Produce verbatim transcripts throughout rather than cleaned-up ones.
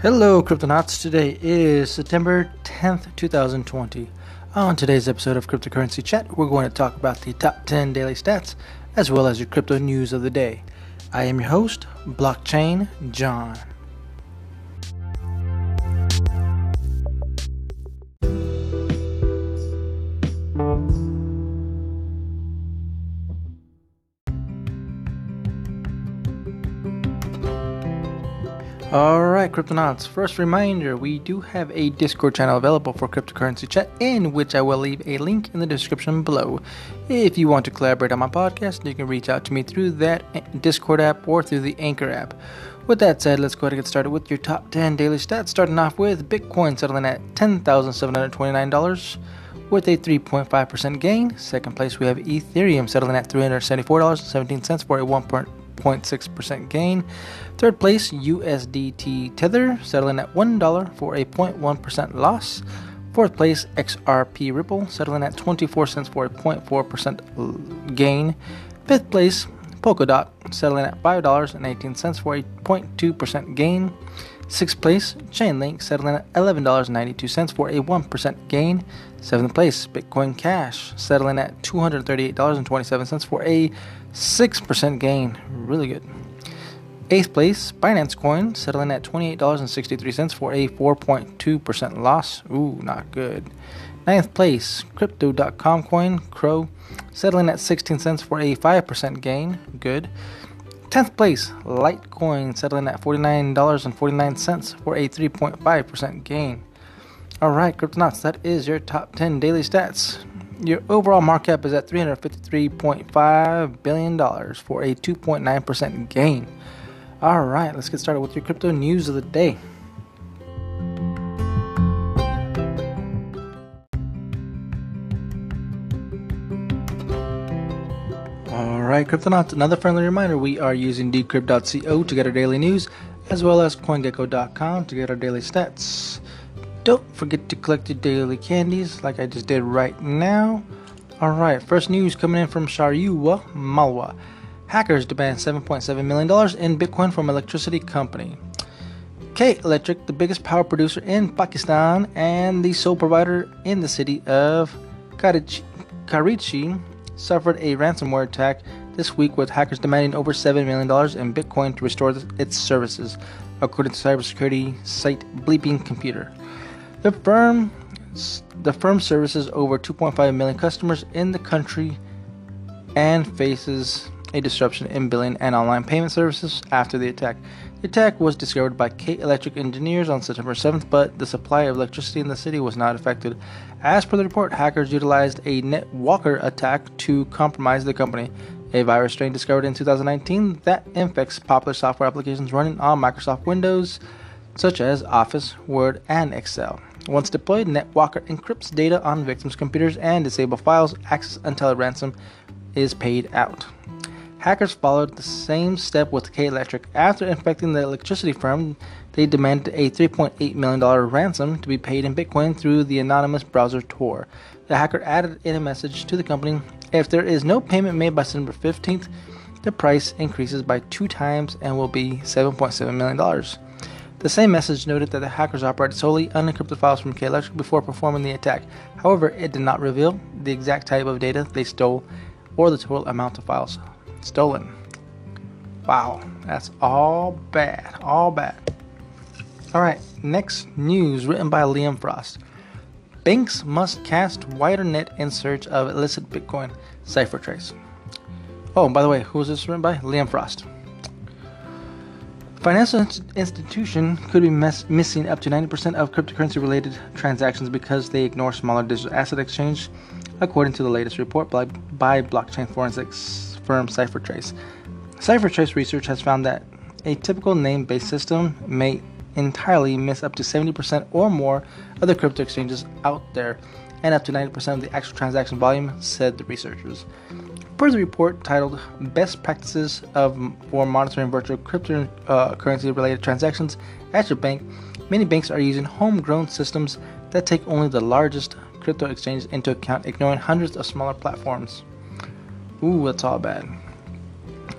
Hello Cryptonauts, today is September tenth, two thousand twenty. On today's episode of Cryptocurrency Chat, we're going to talk about the top ten daily stats, as well as your crypto news of the day. I am your host, Blockchain John. Alright Cryptonauts, first reminder, we do have a Discord channel available for Cryptocurrency Chat, in which I will leave a link in the description below. If you want to collaborate on my podcast, you can reach out to me through that Discord app or through the Anchor app. With that said, let's go ahead and get started with your top ten daily stats, starting off with Bitcoin settling at ten thousand seven hundred twenty-nine dollars with a three point five percent gain. Second place, we have Ethereum settling at three hundred seventy-four dollars and seventeen cents for a one point six percent gain. Third place, U S D T Tether settling at one dollar for a zero point one percent loss. Fourth place, X R P Ripple settling at twenty-four cents for a zero point four percent gain. Fifth place, Polkadot settling at five dollars and eighteen cents for a zero point two percent gain. Sixth place, Chainlink settling at eleven dollars and ninety-two cents for a one percent gain. Seventh place, Bitcoin Cash settling at two hundred thirty-eight dollars and twenty-seven cents for a six percent gain. Really good. eighth place, Binance Coin settling at twenty-eight dollars and sixty-three cents for a four point two percent loss. Ooh, not good. ninth place, Crypto dot com Coin Crow settling at sixteen cents for a five percent gain. Good. tenth place, Litecoin settling at forty-nine dollars and forty-nine cents for a three point five percent gain. Alright, Cryptonauts, that is your top ten daily stats. Your overall markup is at three hundred fifty-three point five billion dollars for a two point nine percent gain. Alright, let's get started with your crypto news of the day. Alright Cryptonauts, another friendly reminder, we are using decrypt dot co to get our daily news, as well as coingecko dot com to get our daily stats. Don't forget to collect your daily candies like I just did right now. Alright, first news coming in from Shaurya Malwa. Hackers demand seven point seven million dollars in Bitcoin from electricity company. K Electric, the biggest power producer in Pakistan and the sole provider in the city of Karachi, Karachi suffered a ransomware attack this week, with hackers demanding over seven million dollars in Bitcoin to restore its services, according to cybersecurity site Bleeping Computer. The firm, the firm services over two point five million customers in the country and faces a disruption in billing and online payment services after the attack. The attack was discovered by K Electric engineers on September seventh, but the supply of electricity in the city was not affected. As per the report, hackers utilized a NetWalker attack to compromise the company, a virus strain discovered in two thousand nineteen that infects popular software applications running on Microsoft Windows, such as Office, Word, and Excel. Once deployed, NetWalker encrypts data on victims' computers and disables files access until a ransom is paid out. Hackers followed the same step with K Electric. After infecting the electricity firm, they demanded a three point eight million dollars ransom to be paid in Bitcoin through the anonymous browser Tor. The hacker added in a message to the company, "If there is no payment made by September fifteenth, the price increases by two times and will be seven point seven million dollars. The same message noted that the hackers operated solely unencrypted files from K Electric before performing the attack. However, it did not reveal the exact type of data they stole or the total amount of files stolen. Wow, that's all bad, all bad. Alright, next news written by Liam Frost. Banks must cast wider net in search of illicit Bitcoin, CypherTrace. Oh, and by the way, who was this written by? Liam Frost. Financial institution could be mes- missing up to ninety percent of cryptocurrency-related transactions because they ignore smaller digital asset exchange, according to the latest report by, by blockchain forensics firm CypherTrace. CypherTrace research has found that a typical name-based system may entirely miss up to seventy percent or more of the crypto exchanges out there, and up to ninety percent of the actual transaction volume, said the researchers. Per the report titled "Best Practices of for Monitoring Virtual Cryptocurrency-Related uh, Transactions at Your Bank," many banks are using homegrown systems that take only the largest crypto exchanges into account, ignoring hundreds of smaller platforms. Ooh, that's all bad.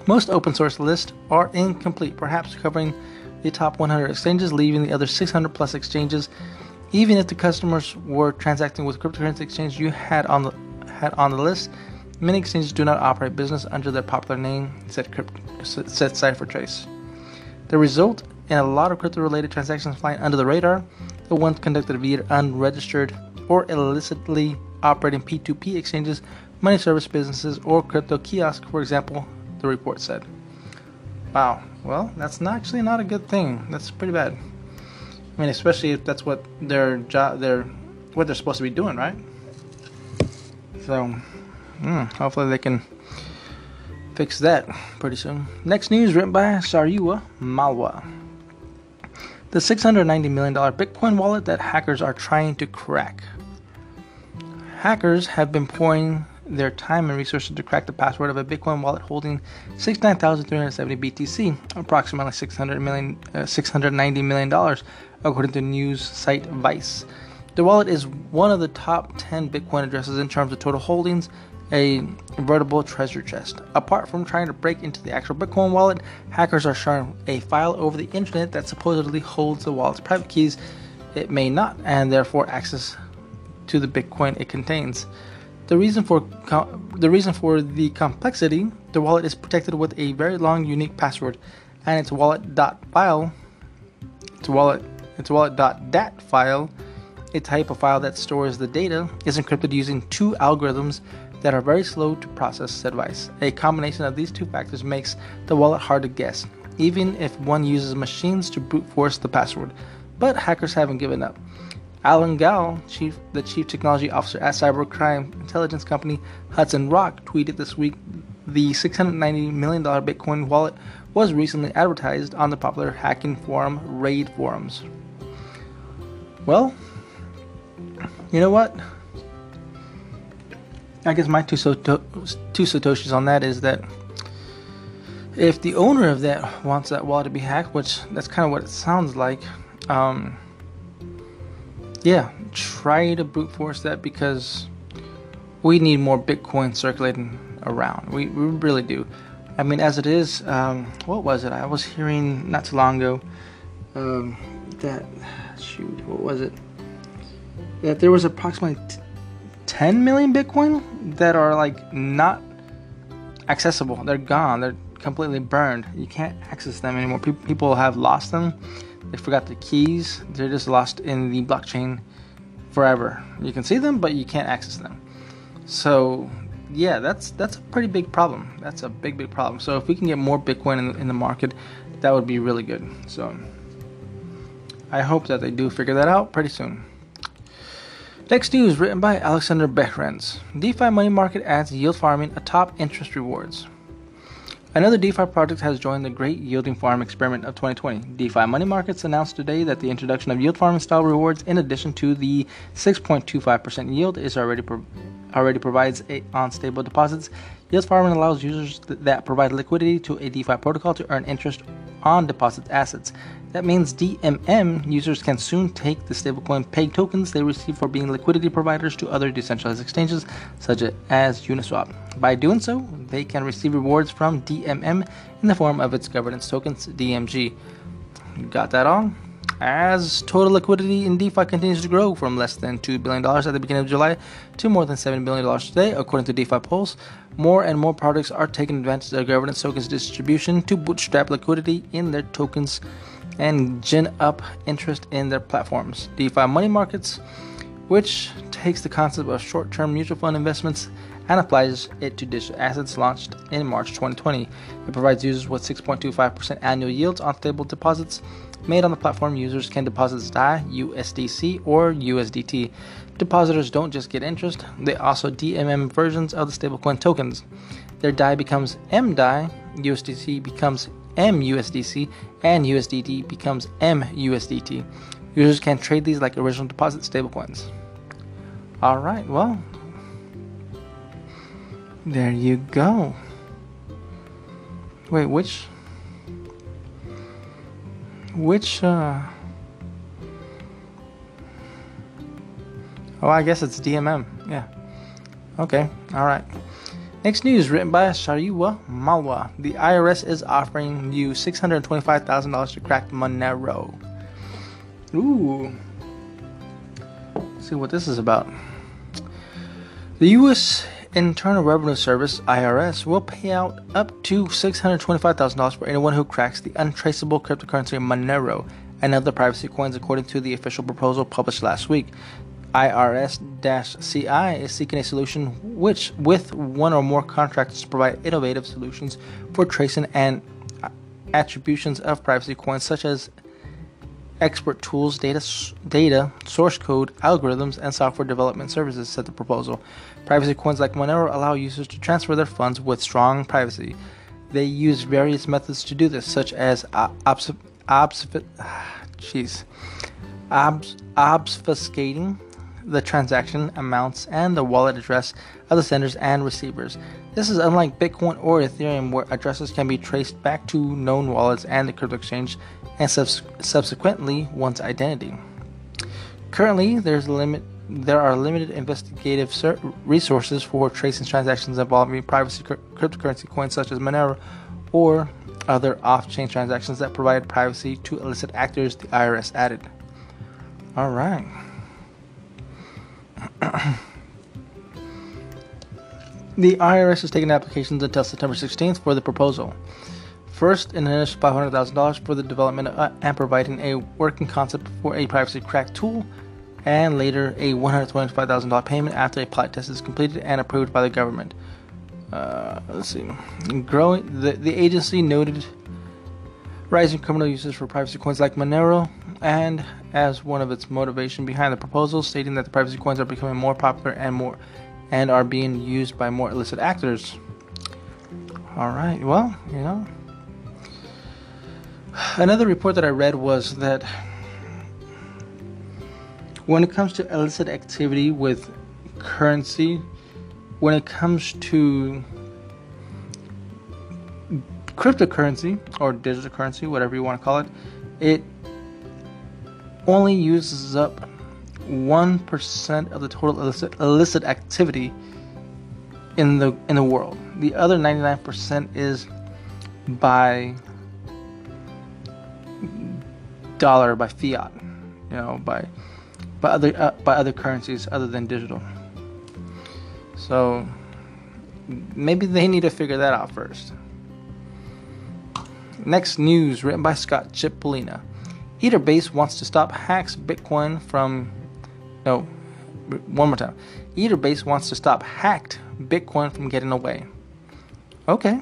Most open source lists are incomplete, perhaps covering the top one hundred exchanges, leaving the other six hundred plus exchanges. Even if the customers were transacting with cryptocurrency exchange you had on the had on the list, many exchanges do not operate business under their popular name, said, crypto, said CypherTrace. The result, in a lot of crypto-related transactions flying under the radar, the ones conducted via unregistered or illicitly operating P two P exchanges, money service businesses, or crypto kiosks, for example, the report said. Wow, well, that's not actually not a good thing. That's pretty bad. I mean, especially if that's what their job, their what they're supposed to be doing, right? So, mm, hopefully they can fix that pretty soon. Next news, written by Shaurya Malwa. The six hundred ninety million dollars Bitcoin wallet that hackers are trying to crack. Hackers have been pouring their time and resources to crack the password of a Bitcoin wallet holding sixty-nine thousand three hundred seventy B T C, approximately six hundred million, uh, six hundred ninety million dollars, according to news site Vice. The wallet is one of the top ten Bitcoin addresses in terms of total holdings, a veritable treasure chest. Apart from trying to break into the actual Bitcoin wallet, hackers are sharing a file over the internet that supposedly holds the wallet's private keys. It may not, and therefore access to the Bitcoin it contains. The reason for com- the reason for the complexity, the wallet is protected with a very long unique password, and its wallet.file, its wallet, its wallet.dat file, a type of file that stores the data, is encrypted using two algorithms that are very slow to process, said Vice. A combination of these two factors makes the wallet hard to guess, even if one uses machines to brute force the password. But hackers haven't given up. Alan Gao, chief, the chief technology officer at cybercrime intelligence company Hudson Rock, tweeted this week the six hundred ninety million dollars Bitcoin wallet was recently advertised on the popular hacking forum Raid Forums. Well, you know what? I guess my two, soto- two satoshis on that is that if the owner of that wants that wallet to be hacked, which that's kind of what it sounds like, um... yeah, try to brute force that, because we need more Bitcoin circulating around. We we really do. I mean, as it is, um, what was it? I was hearing not too long ago um, that, shoot, what was it? That there was approximately t- ten million Bitcoin that are, like, not accessible. They're gone. They're completely burned. You can't access them anymore. Pe- people have lost them. They forgot the keys. They're just lost in the blockchain forever. You can see them, but you can't access them. So, yeah, that's that's a pretty big problem. That's a big, big problem. So if we can get more Bitcoin in, in the market, that would be really good. So I hope that they do figure that out pretty soon. Next news, written by Alexander Behrens. DeFi Money Market adds yield farming atop interest rewards. Another DeFi project has joined the Great Yielding Farm Experiment of twenty twenty. DeFi Money Markets announced today that the introduction of yield farming style rewards, in addition to the six point two five percent yield, is already pro- already provides a- on stable deposits. Yield farming allows users th- that provide liquidity to a DeFi protocol to earn interest on deposit assets. That means D M M users can soon take the stablecoin peg tokens they receive for being liquidity providers to other decentralized exchanges, such as Uniswap. By doing so, they can receive rewards from D M M in the form of its governance tokens, D M G. Got that on? As total liquidity in DeFi continues to grow from less than two billion dollars at the beginning of July to more than seven billion dollars today, according to DeFi Pulse, more and more products are taking advantage of governance tokens distribution to bootstrap liquidity in their tokens and gin up interest in their platforms. DeFi Money Markets, which takes the concept of short-term mutual fund investments and applies it to digital assets, launched in March twenty twenty. It provides users with six point two five percent annual yields on stable deposits made on the platform. Users can deposit D A I, U S D C, or U S D T. Depositors don't just get interest, they also D M M versions of the stablecoin tokens. Their D A I becomes M D A I, U S D C becomes M U S D C, and U S D T becomes M U S D T. Users can trade these like original deposit stablecoins. Alright, well, there you go. Wait, which... Which, uh... oh, I guess it's D M M. Yeah. Okay, alright. Next news, written by Shaurya Malwa. The I R S is offering you six hundred twenty-five thousand dollars to crack Monero. Ooh. Let's see what this is about. The U S Internal Revenue Service, I R S, will pay out up to six hundred twenty-five thousand dollars for anyone who cracks the untraceable cryptocurrency Monero and other privacy coins, according to the official proposal published last week. I R S C I is seeking a solution which, with one or more contractors, provide innovative solutions for tracing and attributions of privacy coins, such as expert tools, data, data, source code, algorithms, and software development services, said the proposal. Privacy coins like Monero allow users to transfer their funds with strong privacy. They use various methods to do this, such as obf- obf- geez. Obf- obfuscating the transaction amounts and the wallet address of the senders and receivers. This is unlike Bitcoin or Ethereum, where addresses can be traced back to known wallets and the crypto exchange, and subs- subsequently one's identity. Currently, there's a limit. There are limited investigative ser- resources for tracing transactions involving privacy cr- cryptocurrency coins such as Monero or other off-chain transactions that provide privacy to illicit actors, the I R S added. All right. The I R S has taken applications until September sixteenth for the proposal. First, an initial five hundred thousand dollars for the development of, uh, and providing a working concept for a privacy crack tool, and later a one hundred twenty-five thousand dollars payment after a pilot test is completed and approved by the government. Uh, let's see. Growing, the, the agency noted rising criminal uses for privacy coins like Monero, and as one of its motivation behind the proposal, stating that the privacy coins are becoming more popular and more and are being used by more illicit actors. All right, well, you know, another report that I read was that when it comes to illicit activity with currency, when it comes to cryptocurrency or digital currency, whatever you want to call it, it only uses up one percent of the total illicit, illicit activity in the in the world. The other ninety-nine percent is by dollar, by fiat, you know, by by other uh, by other currencies other than digital. So maybe they need to figure that out first. Next news, written by Scott Cipollina. Etherbase wants to stop hacks Bitcoin from no one more time. Etherbase wants to stop hacked Bitcoin from getting away. Okay.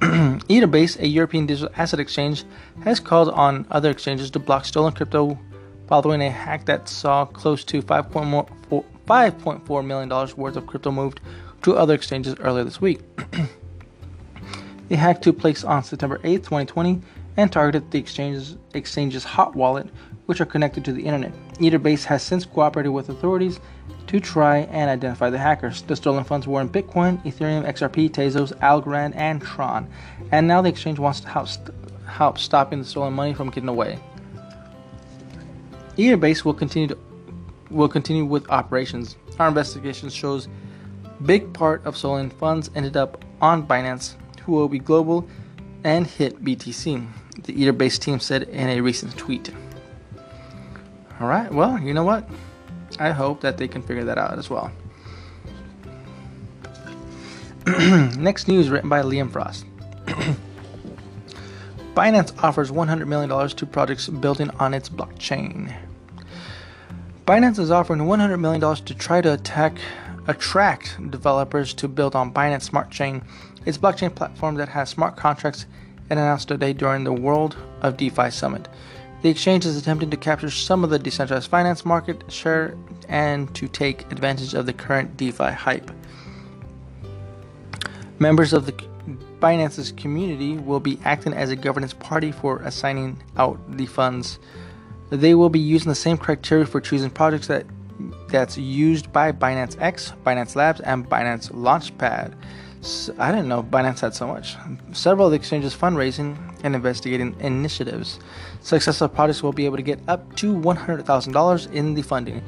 Etherbase, a European digital asset exchange, has called on other exchanges to block stolen crypto following a hack that saw close to five point four million dollars worth of crypto moved to other exchanges earlier this week. The hack took place on September eighth, twenty twenty, and targeted the exchange's, exchange's hot wallet, which are connected to the internet. Etherbase has since cooperated with authorities to try and identify the hackers. The stolen funds were in Bitcoin, Ethereum, X R P, Tezos, Algorand, and Tron. And now the exchange wants to help, st- help stopping the stolen money from getting away. Etherbase will continue to, will continue with operations. Our investigation shows big part of stolen funds ended up on Binance, who will be global and hit B T C, the Etherbase team said in a recent tweet. All right, well, you know what? I hope that they can figure that out as well. Next news, written by Liam Frost. Binance offers one hundred million dollars to projects building on its blockchain. Binance is offering one hundred million dollars to try to attack, attract developers to build on Binance Smart Chain, its blockchain platform that has smart contracts, and announced today during the World of DeFi Summit. The exchange is attempting to capture some of the decentralized finance market share and to take advantage of the current DeFi hype. Members of the Binance's community will be acting as a governance party for assigning out the funds. They will be using the same criteria for choosing projects that that's used by Binance X, Binance Labs, and Binance Launchpad. So, I didn't know Binance had so much. Several of the exchange's fundraising and investigating initiatives. Successful projects will be able to get up to one hundred thousand dollars in the funding.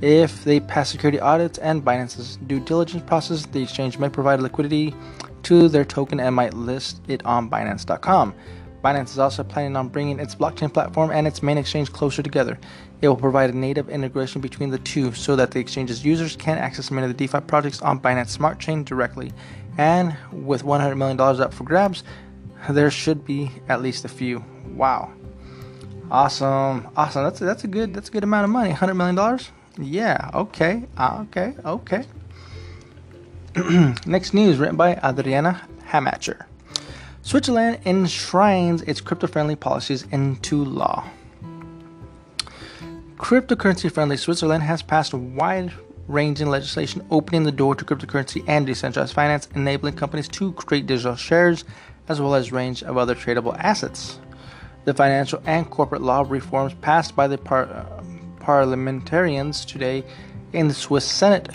If they pass security audits and Binance's due diligence process, the exchange may provide liquidity to their token and might list it on Binance dot com. Binance is also planning on bringing its blockchain platform and its main exchange closer together. It will provide a native integration between the two so that the exchange's users can access many of the DeFi projects on Binance Smart Chain directly. And with one hundred million dollars up for grabs, there should be at least a few. Wow. Awesome. Awesome. That's a, that's a good that's a good amount of money. one hundred million dollars? Yeah. Okay. Uh, okay. Okay. Next news, written by Adriana Hamacher. Switzerland enshrines its crypto-friendly policies into law. Cryptocurrency-friendly Switzerland has passed a wide ranging legislation opening the door to cryptocurrency and decentralized finance, enabling companies to create digital shares as well as a range of other tradable assets. The financial and corporate law reforms passed by the par- uh, parliamentarians today in the Swiss Senate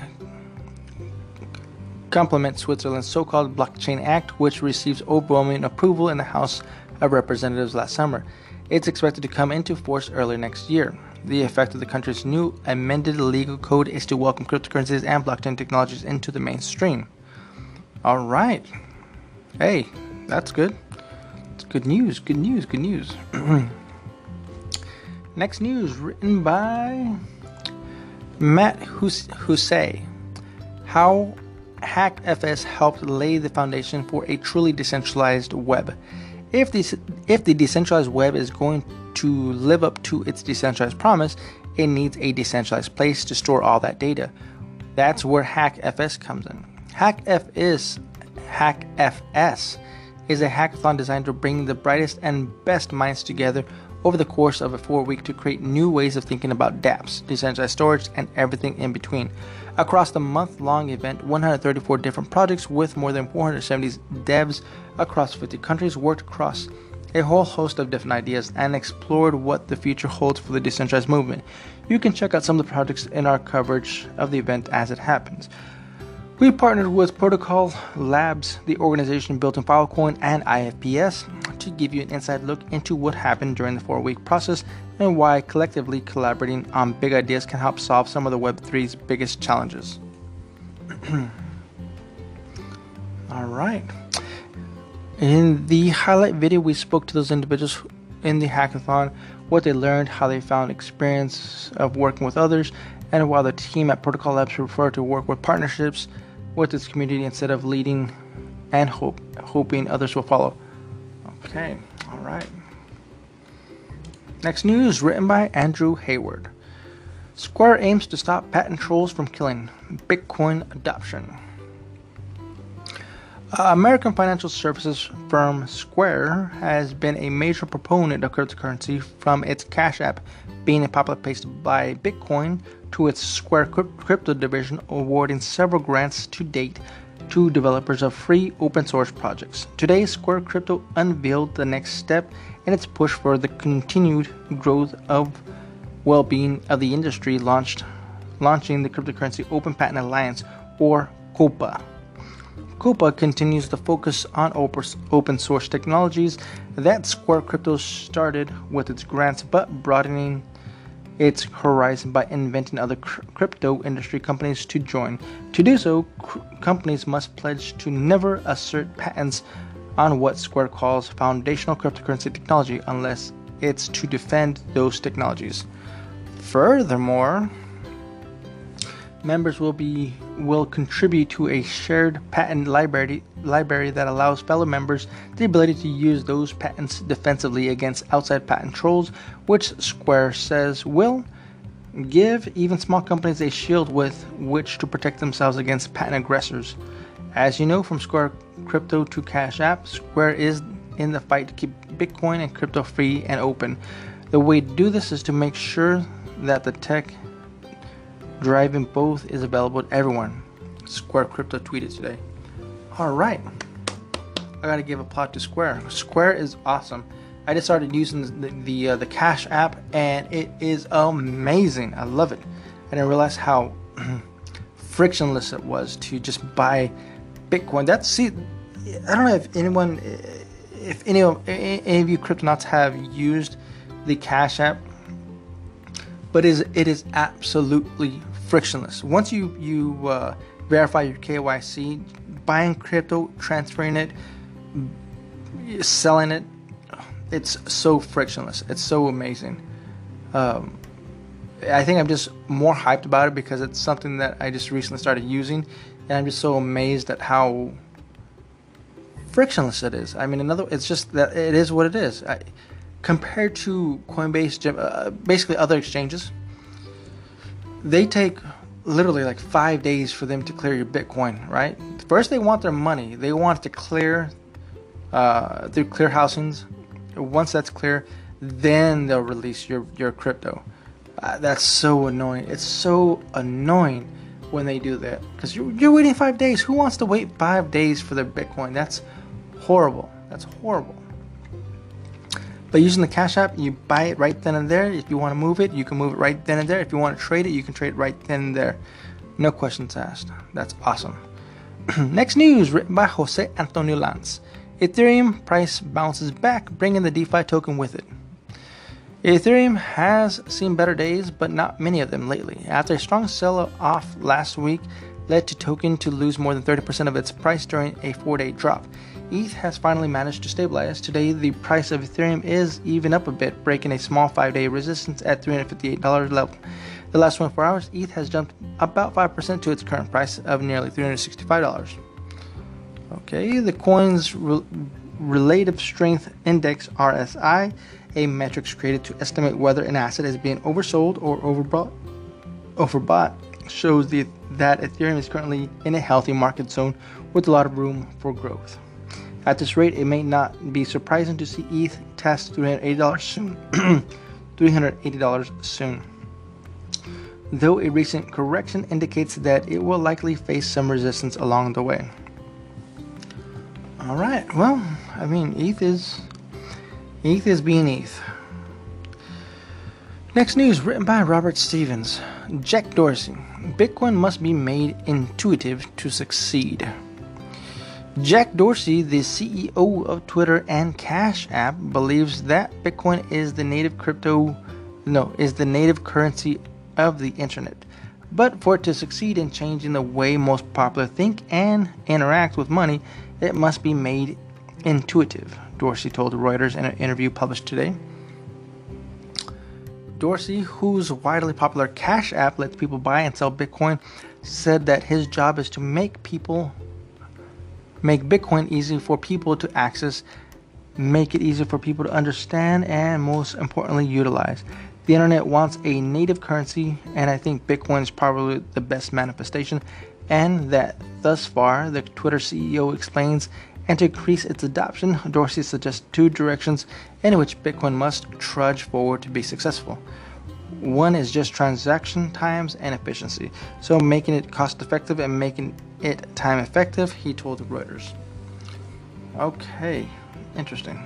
complement Switzerland's so-called Blockchain Act, which receives overwhelming approval in the House of Representatives last summer. It's expected to come into force early next year. The effect of the country's new amended legal code is to welcome cryptocurrencies and blockchain technologies into the mainstream. All right. Hey, that's good. It's good news, good news, good news. Next news, written by Matt Hus- Hussey. How HackFS helped lay the foundation for a truly decentralized web. If the, if the decentralized web is going to live up to its decentralized promise, it needs a decentralized place to store all that data. That's where HackFS comes in. HackFS, HackFS is a hackathon designed to bring the brightest and best minds together over the course of a four-week to create new ways of thinking about dApps, decentralized storage, and everything in between. Across the month-long event, one hundred thirty-four different projects with more than four hundred seventy devs across fifty countries worked across a whole host of different ideas and explored what the future holds for the decentralized movement. You can check out some of the projects in our coverage of the event as it happens. We partnered with Protocol Labs, the organization built in Filecoin, and I F P S to give you an inside look into what happened during the four-week process and why collectively collaborating on big ideas can help solve some of the Web three's biggest challenges. All right. In the highlight video, we spoke to those individuals in the hackathon, what they learned, how they found experience of working with others, and while the team at Protocol Labs prefer to work with partnerships with its community instead of leading and hope, hoping others will follow. Okay, all right. Next news, written by Andrew Hayward. Square aims to stop patent trolls from killing Bitcoin adoption. Uh, American financial services firm Square has been a major proponent of cryptocurrency, from its Cash App being a popular place to buy Bitcoin to its Square Crypto division awarding several grants to date to developers of free open source projects. Today, Square Crypto unveiled the next step in its push for the continued growth of well-being of the industry, launched, launching the Cryptocurrency Open Patent Alliance, or COPA. COPA continues the focus on open source technologies that Square Crypto started with its grants, but broadening its horizon by inviting other crypto industry companies to join. To do so, companies must pledge to never assert patents on what Square calls foundational cryptocurrency technology unless it's to defend those technologies. Furthermore, members will be will contribute to a shared patent library library that allows fellow members the ability to use those patents defensively against outside patent trolls, which Square says will give even small companies a shield with which to protect themselves against patent aggressors. As you know, from Square Crypto to Cash App, Square is in the fight to keep Bitcoin and crypto free and open. The way to do this is to make sure that the tech driving both is available to everyone. Square Crypto tweeted today. All right, I gotta give a plot to Square. Square is awesome. I just started using the the, uh, the Cash App, and it is amazing. I love it. I didn't realize how frictionless it was to just buy pick one. That's see, I don't know if anyone, if any of any of you cryptonauts have used the Cash App, but is it is absolutely frictionless. Once you you uh, verify your K Y C, buying crypto, transferring it, selling it, it's so frictionless. It's so amazing. Um, I think I'm just more hyped about it because it's something that I just recently started using, and I'm just so amazed at how frictionless it is. I mean, another, it's just that it is what it is. I, compared to Coinbase, uh, basically other exchanges, they take literally like five days for them to clear your Bitcoin, right? First, they want their money. They want to clear uh, through clear housings. Once that's clear, then they'll release your, your crypto. Uh, that's so annoying. It's so annoying when they do that, because you're, you're waiting five days. Who wants to wait five days for their Bitcoin? That's horrible. That's horrible. But using the Cash App, you buy it right then and there. If you want to move it, you can move it right then and there. If you want to trade it, you can trade it right then and there. No questions asked. That's awesome. Next news, written by Jose Antonio Lanz. Ethereum price bounces back, bringing the DeFi token with it. Ethereum has seen better days, but not many of them lately. After a strong sell-off last week led to token to lose more than thirty percent of its price during a four-day drop, E T H has finally managed to stabilize. Today, the price of Ethereum is even up a bit, breaking a small five-day resistance at three hundred fifty-eight dollars level. The last twenty-four hours, E T H has jumped about five percent to its current price of nearly three hundred sixty-five dollars. Okay, the coin's re- relative strength index, R S I, a metric created to estimate whether an asset is being oversold or overbought, overbought shows the, that Ethereum is currently in a healthy market zone with a lot of room for growth. At this rate, it may not be surprising to see E T H test three hundred eighty dollars soon. three hundred eighty dollars soon. Though a recent correction indicates that it will likely face some resistance along the way. All right. Well, I mean, E T H is... E T H is being E T H. Next news, written by Robert Stevens. Jack Dorsey. Bitcoin must be made intuitive to succeed. Jack Dorsey, the C E O of Twitter and Cash App, believes that Bitcoin is the native crypto, no, is the native currency of the internet. But for it to succeed in changing the way most popular think and interact with money, it must be made intuitive, Dorsey told Reuters in an interview published today. Dorsey, whose widely popular Cash App lets people buy and sell Bitcoin, said that his job is to make people make Bitcoin easy for people to access, make it easier for people to understand, and most importantly, utilize. The internet wants a native currency, and I think Bitcoin is probably the best manifestation, and that thus far, the Twitter C E O explains. And to increase its adoption, Dorsey suggests two directions in which Bitcoin must trudge forward to be successful. One is just transaction times and efficiency, so making it cost effective and making it time effective, he told Reuters. Okay, interesting.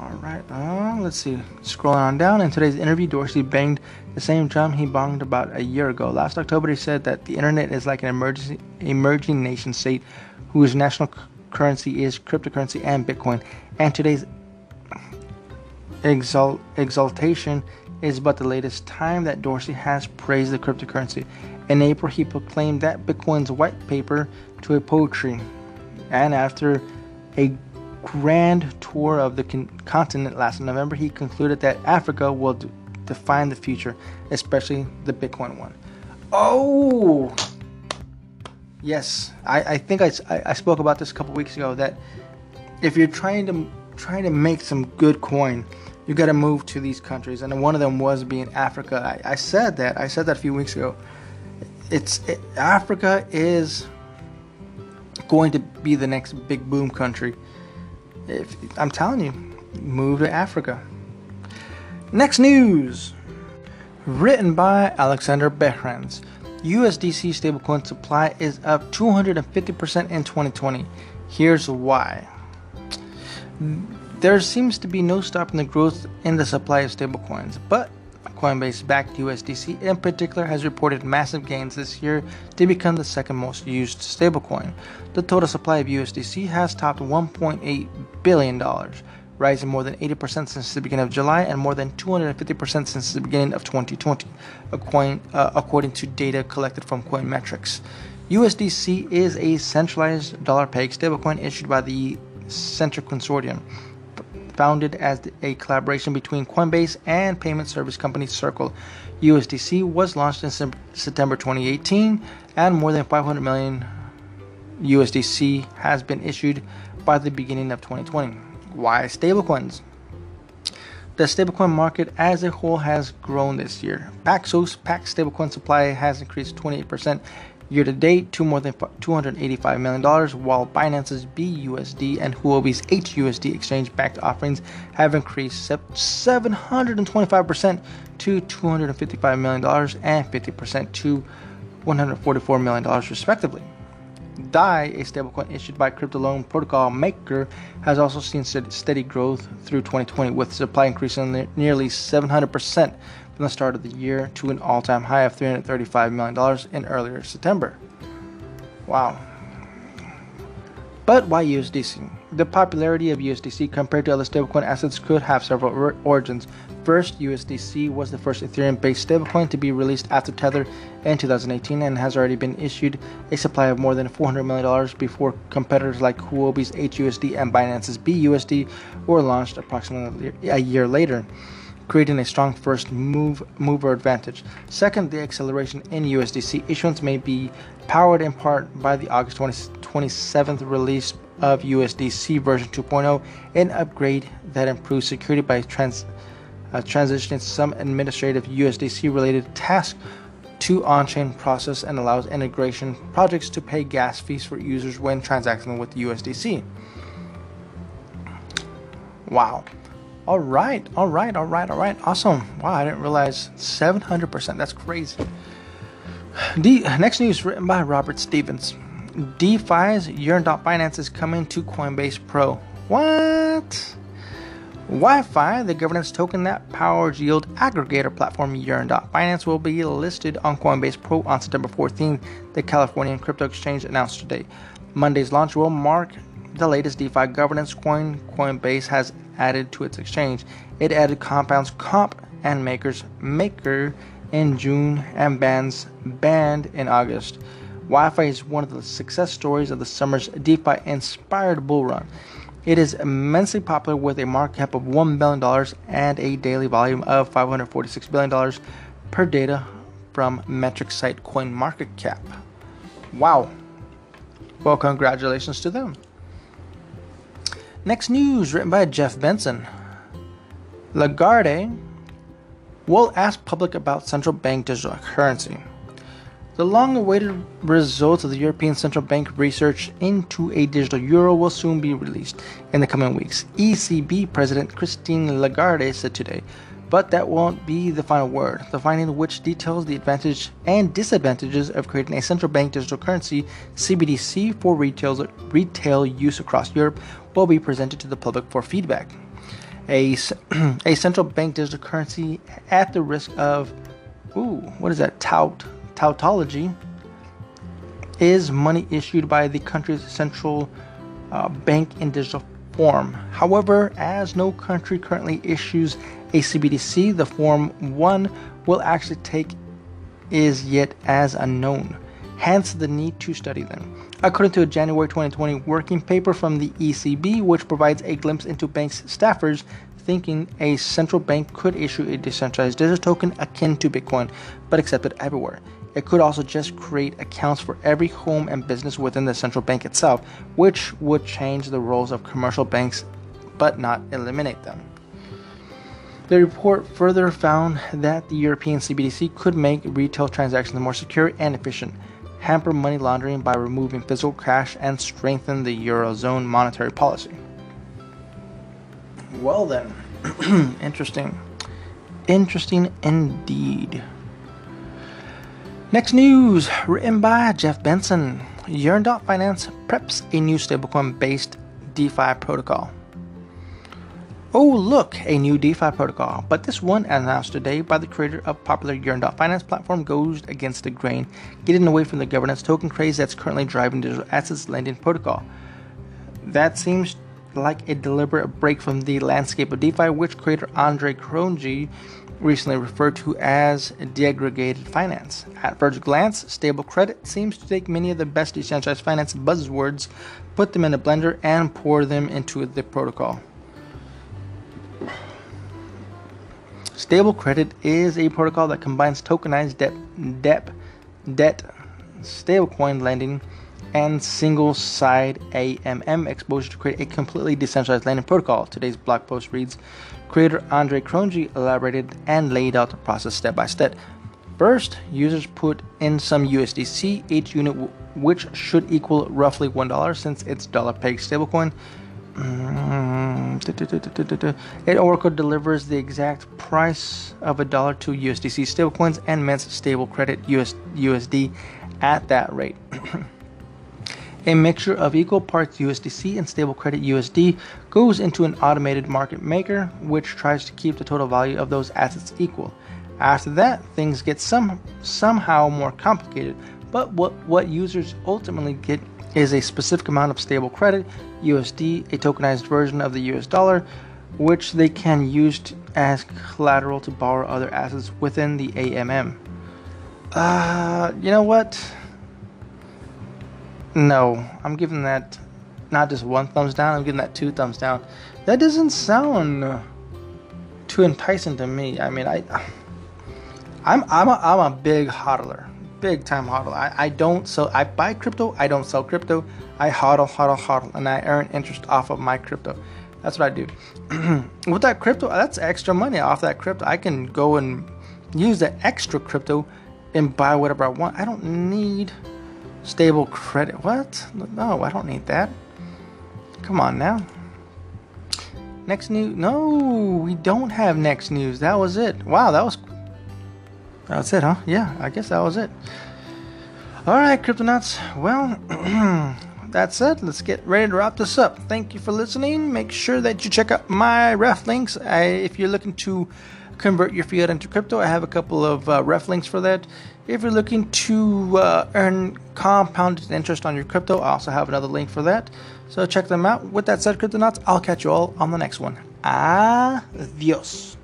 All right, uh, let's see, scrolling on down. In today's interview, Dorsey banged the same drum he banged about a year ago. Last October, he said that the internet is like an emergency, emerging nation state whose national c- currency is cryptocurrency and Bitcoin, and today's exalt- exaltation is but the latest time that Dorsey has praised the cryptocurrency. In April, he proclaimed that Bitcoin's white paper to a poetry, and after a grand tour of the con- continent last November, he concluded that Africa will d- define the future, especially the Bitcoin one. Oh, yes, I, I think I, I spoke about this a couple weeks ago, that if you're trying to trying to make some good coin, you got to move to these countries, and one of them was being Africa. I, I said that I said that a few weeks ago. It's it, Africa is going to be the next big boom country. If, I'm telling you, move to Africa. Next news, written by Alexander Behrens. U S D C stablecoin supply is up two hundred fifty percent in twenty twenty. Here's why. There seems to be no stopping the growth in the supply of stablecoins, but Coinbase-backed U S D C in particular has reported massive gains this year to become the second most used stablecoin. The total supply of U S D C has topped one point eight billion dollars, rising more than eighty percent since the beginning of July and more than two hundred fifty percent since the beginning of twenty twenty, according, uh, according to data collected from Coinmetrics. U S D C is a centralized dollar-pegged stablecoin issued by the Center Consortium, founded as a collaboration between Coinbase and payment service company Circle. U S D C was launched in September twenty eighteen, and more than five hundred million U S D C has been issued by the beginning of twenty twenty. Why stablecoins? The stablecoin market as a whole has grown this year. Paxos Pax stablecoin supply has increased twenty-eight percent year-to-date to more than two hundred eighty-five million dollars, while Binance's B U S D and Huobi's H U S D exchange-backed offerings have increased seven hundred twenty-five percent to two hundred fifty-five million dollars and fifty percent to one hundred forty-four million dollars, respectively. D A I, a stablecoin issued by crypto loan protocol Maker, has also seen steady growth through twenty twenty, with supply increasing nearly seven hundred percent from the start of the year to an all-time high of three hundred thirty-five million dollars in earlier September. Wow. But why U S D C? The popularity of U S D C compared to other stablecoin assets could have several origins. First, U S D C was the first Ethereum-based stablecoin to be released after Tether in two thousand eighteen and has already been issued a supply of more than four hundred million dollars before competitors like Huobi's H U S D and Binance's B U S D were launched approximately a year later, creating a strong first move mover advantage. Second, the acceleration in U S D C issuance may be powered in part by the August twenty-seventh release of U S D C version two point oh, an upgrade that improves security by trans uh, transitioning some administrative U S D C-related tasks to on-chain process and allows integration projects to pay gas fees for users when transacting with U S D C. Wow. All right, all right, all right, all right. Awesome. Wow, I didn't realize seven hundred percent. That's crazy. De- Next news written by Robert Stevens. DeFi's yearn.finance is coming to Coinbase Pro. What? Wi-Fi, the governance token that powers yield aggregator platform yearn.finance, will be listed on Coinbase Pro on September fourteenth, the Californian crypto exchange announced today. Monday's launch will mark the latest DeFi governance coin Coinbase has added to its exchange. It added Compound's Comp and Maker's Maker in June and Band's Band in August. Wi-Fi is one of the success stories of the summer's DeFi-inspired bull run. It is immensely popular with a market cap of one billion dollars and a daily volume of five hundred forty-six billion dollars per data from metric site CoinMarketCap. Wow. Well, congratulations to them. Next news written by Jeff Benson. Lagarde will ask public about central bank digital currency. The long-awaited results of the European Central Bank research into a digital euro will soon be released in the coming weeks, E C B President Christine Lagarde said today. But that won't be the final word. The finding, which details the advantages and disadvantages of creating a central bank digital currency (C B D C) for retail retail use across Europe, will be presented to the public for feedback. A, a central bank digital currency at the risk of ooh, what is that tout tautology? Is money issued by the country's central uh, bank in digital form. However, as no country currently issues a C B D C, the form one will actually take is yet as unknown, hence the need to study them. According to a January twenty twenty working paper from the E C B, which provides a glimpse into banks' staffers thinking a central bank could issue a decentralized digital token akin to Bitcoin, but accepted everywhere. It could also just create accounts for every home and business within the central bank itself, which would change the roles of commercial banks but not eliminate them. The report further found that the European C B D C could make retail transactions more secure and efficient, hamper money laundering by removing physical cash, and strengthen the Eurozone monetary policy. Well then, interesting. Interesting indeed. Next news, written by Jeff Benson. yearn.finance preps a new stablecoin-based DeFi protocol. Oh look, a new DeFi protocol, but this one announced today by the creator of popular yearn dot finance platform goes against the grain, getting away from the governance token craze that's currently driving digital assets lending protocol. That seems like a deliberate break from the landscape of DeFi, which creator Andre Cronje recently referred to as deaggregated finance. At first glance, stable credit seems to take many of the best decentralized finance buzzwords, put them in a blender, and pour them into the protocol. Stable credit is a protocol that combines tokenized debt, debt, debt, stablecoin lending, and single side A M M exposure to create a completely decentralized lending protocol. Today's blog post reads, creator Andre Cronje elaborated and laid out the process step by step. First, users put in some U S D C, each unit w- which should equal roughly one dollar since it's dollar-pegged stablecoin. It Oracle delivers the exact price of a dollar to U S D C stablecoins and mints stable credit U S- U S D at that rate. A mixture of equal parts U S D C and stable credit U S D goes into an automated market maker, which tries to keep the total value of those assets equal. After that, things get some somehow more complicated, but what, what users ultimately get is a specific amount of stable credit U S D, a tokenized version of the U S dollar, which they can use to, as collateral to borrow other assets within the A M M. Uh, you know what? No, I'm giving that not just one thumbs down, I'm giving that two thumbs down. That doesn't sound too enticing to me. I mean, I, I'm I'm a, I'm a big hodler, big time hodler. I, I don't sell, I buy crypto, I don't sell crypto. I hodl, hodl, hodl, and I earn interest off of my crypto. That's what I do. With that crypto, that's extra money off that crypto. I can go and use that extra crypto and buy whatever I want. I don't need stable credit. What? No, I don't need that. Come on now. Next news. No, we don't have next news. That was it. Wow, that was. That's it, huh? Yeah, I guess that was it. All right, Cryptonauts. Well, that's it. Let's get ready to wrap this up. Thank you for listening. Make sure that you check out my ref links. I, if you're looking to convert your fiat into crypto, I have a couple of uh, ref links for that. If you're looking to uh, earn compounded interest on your crypto, I also have another link for that. So check them out. With that said, Cryptonauts, I'll catch you all on the next one. Adios.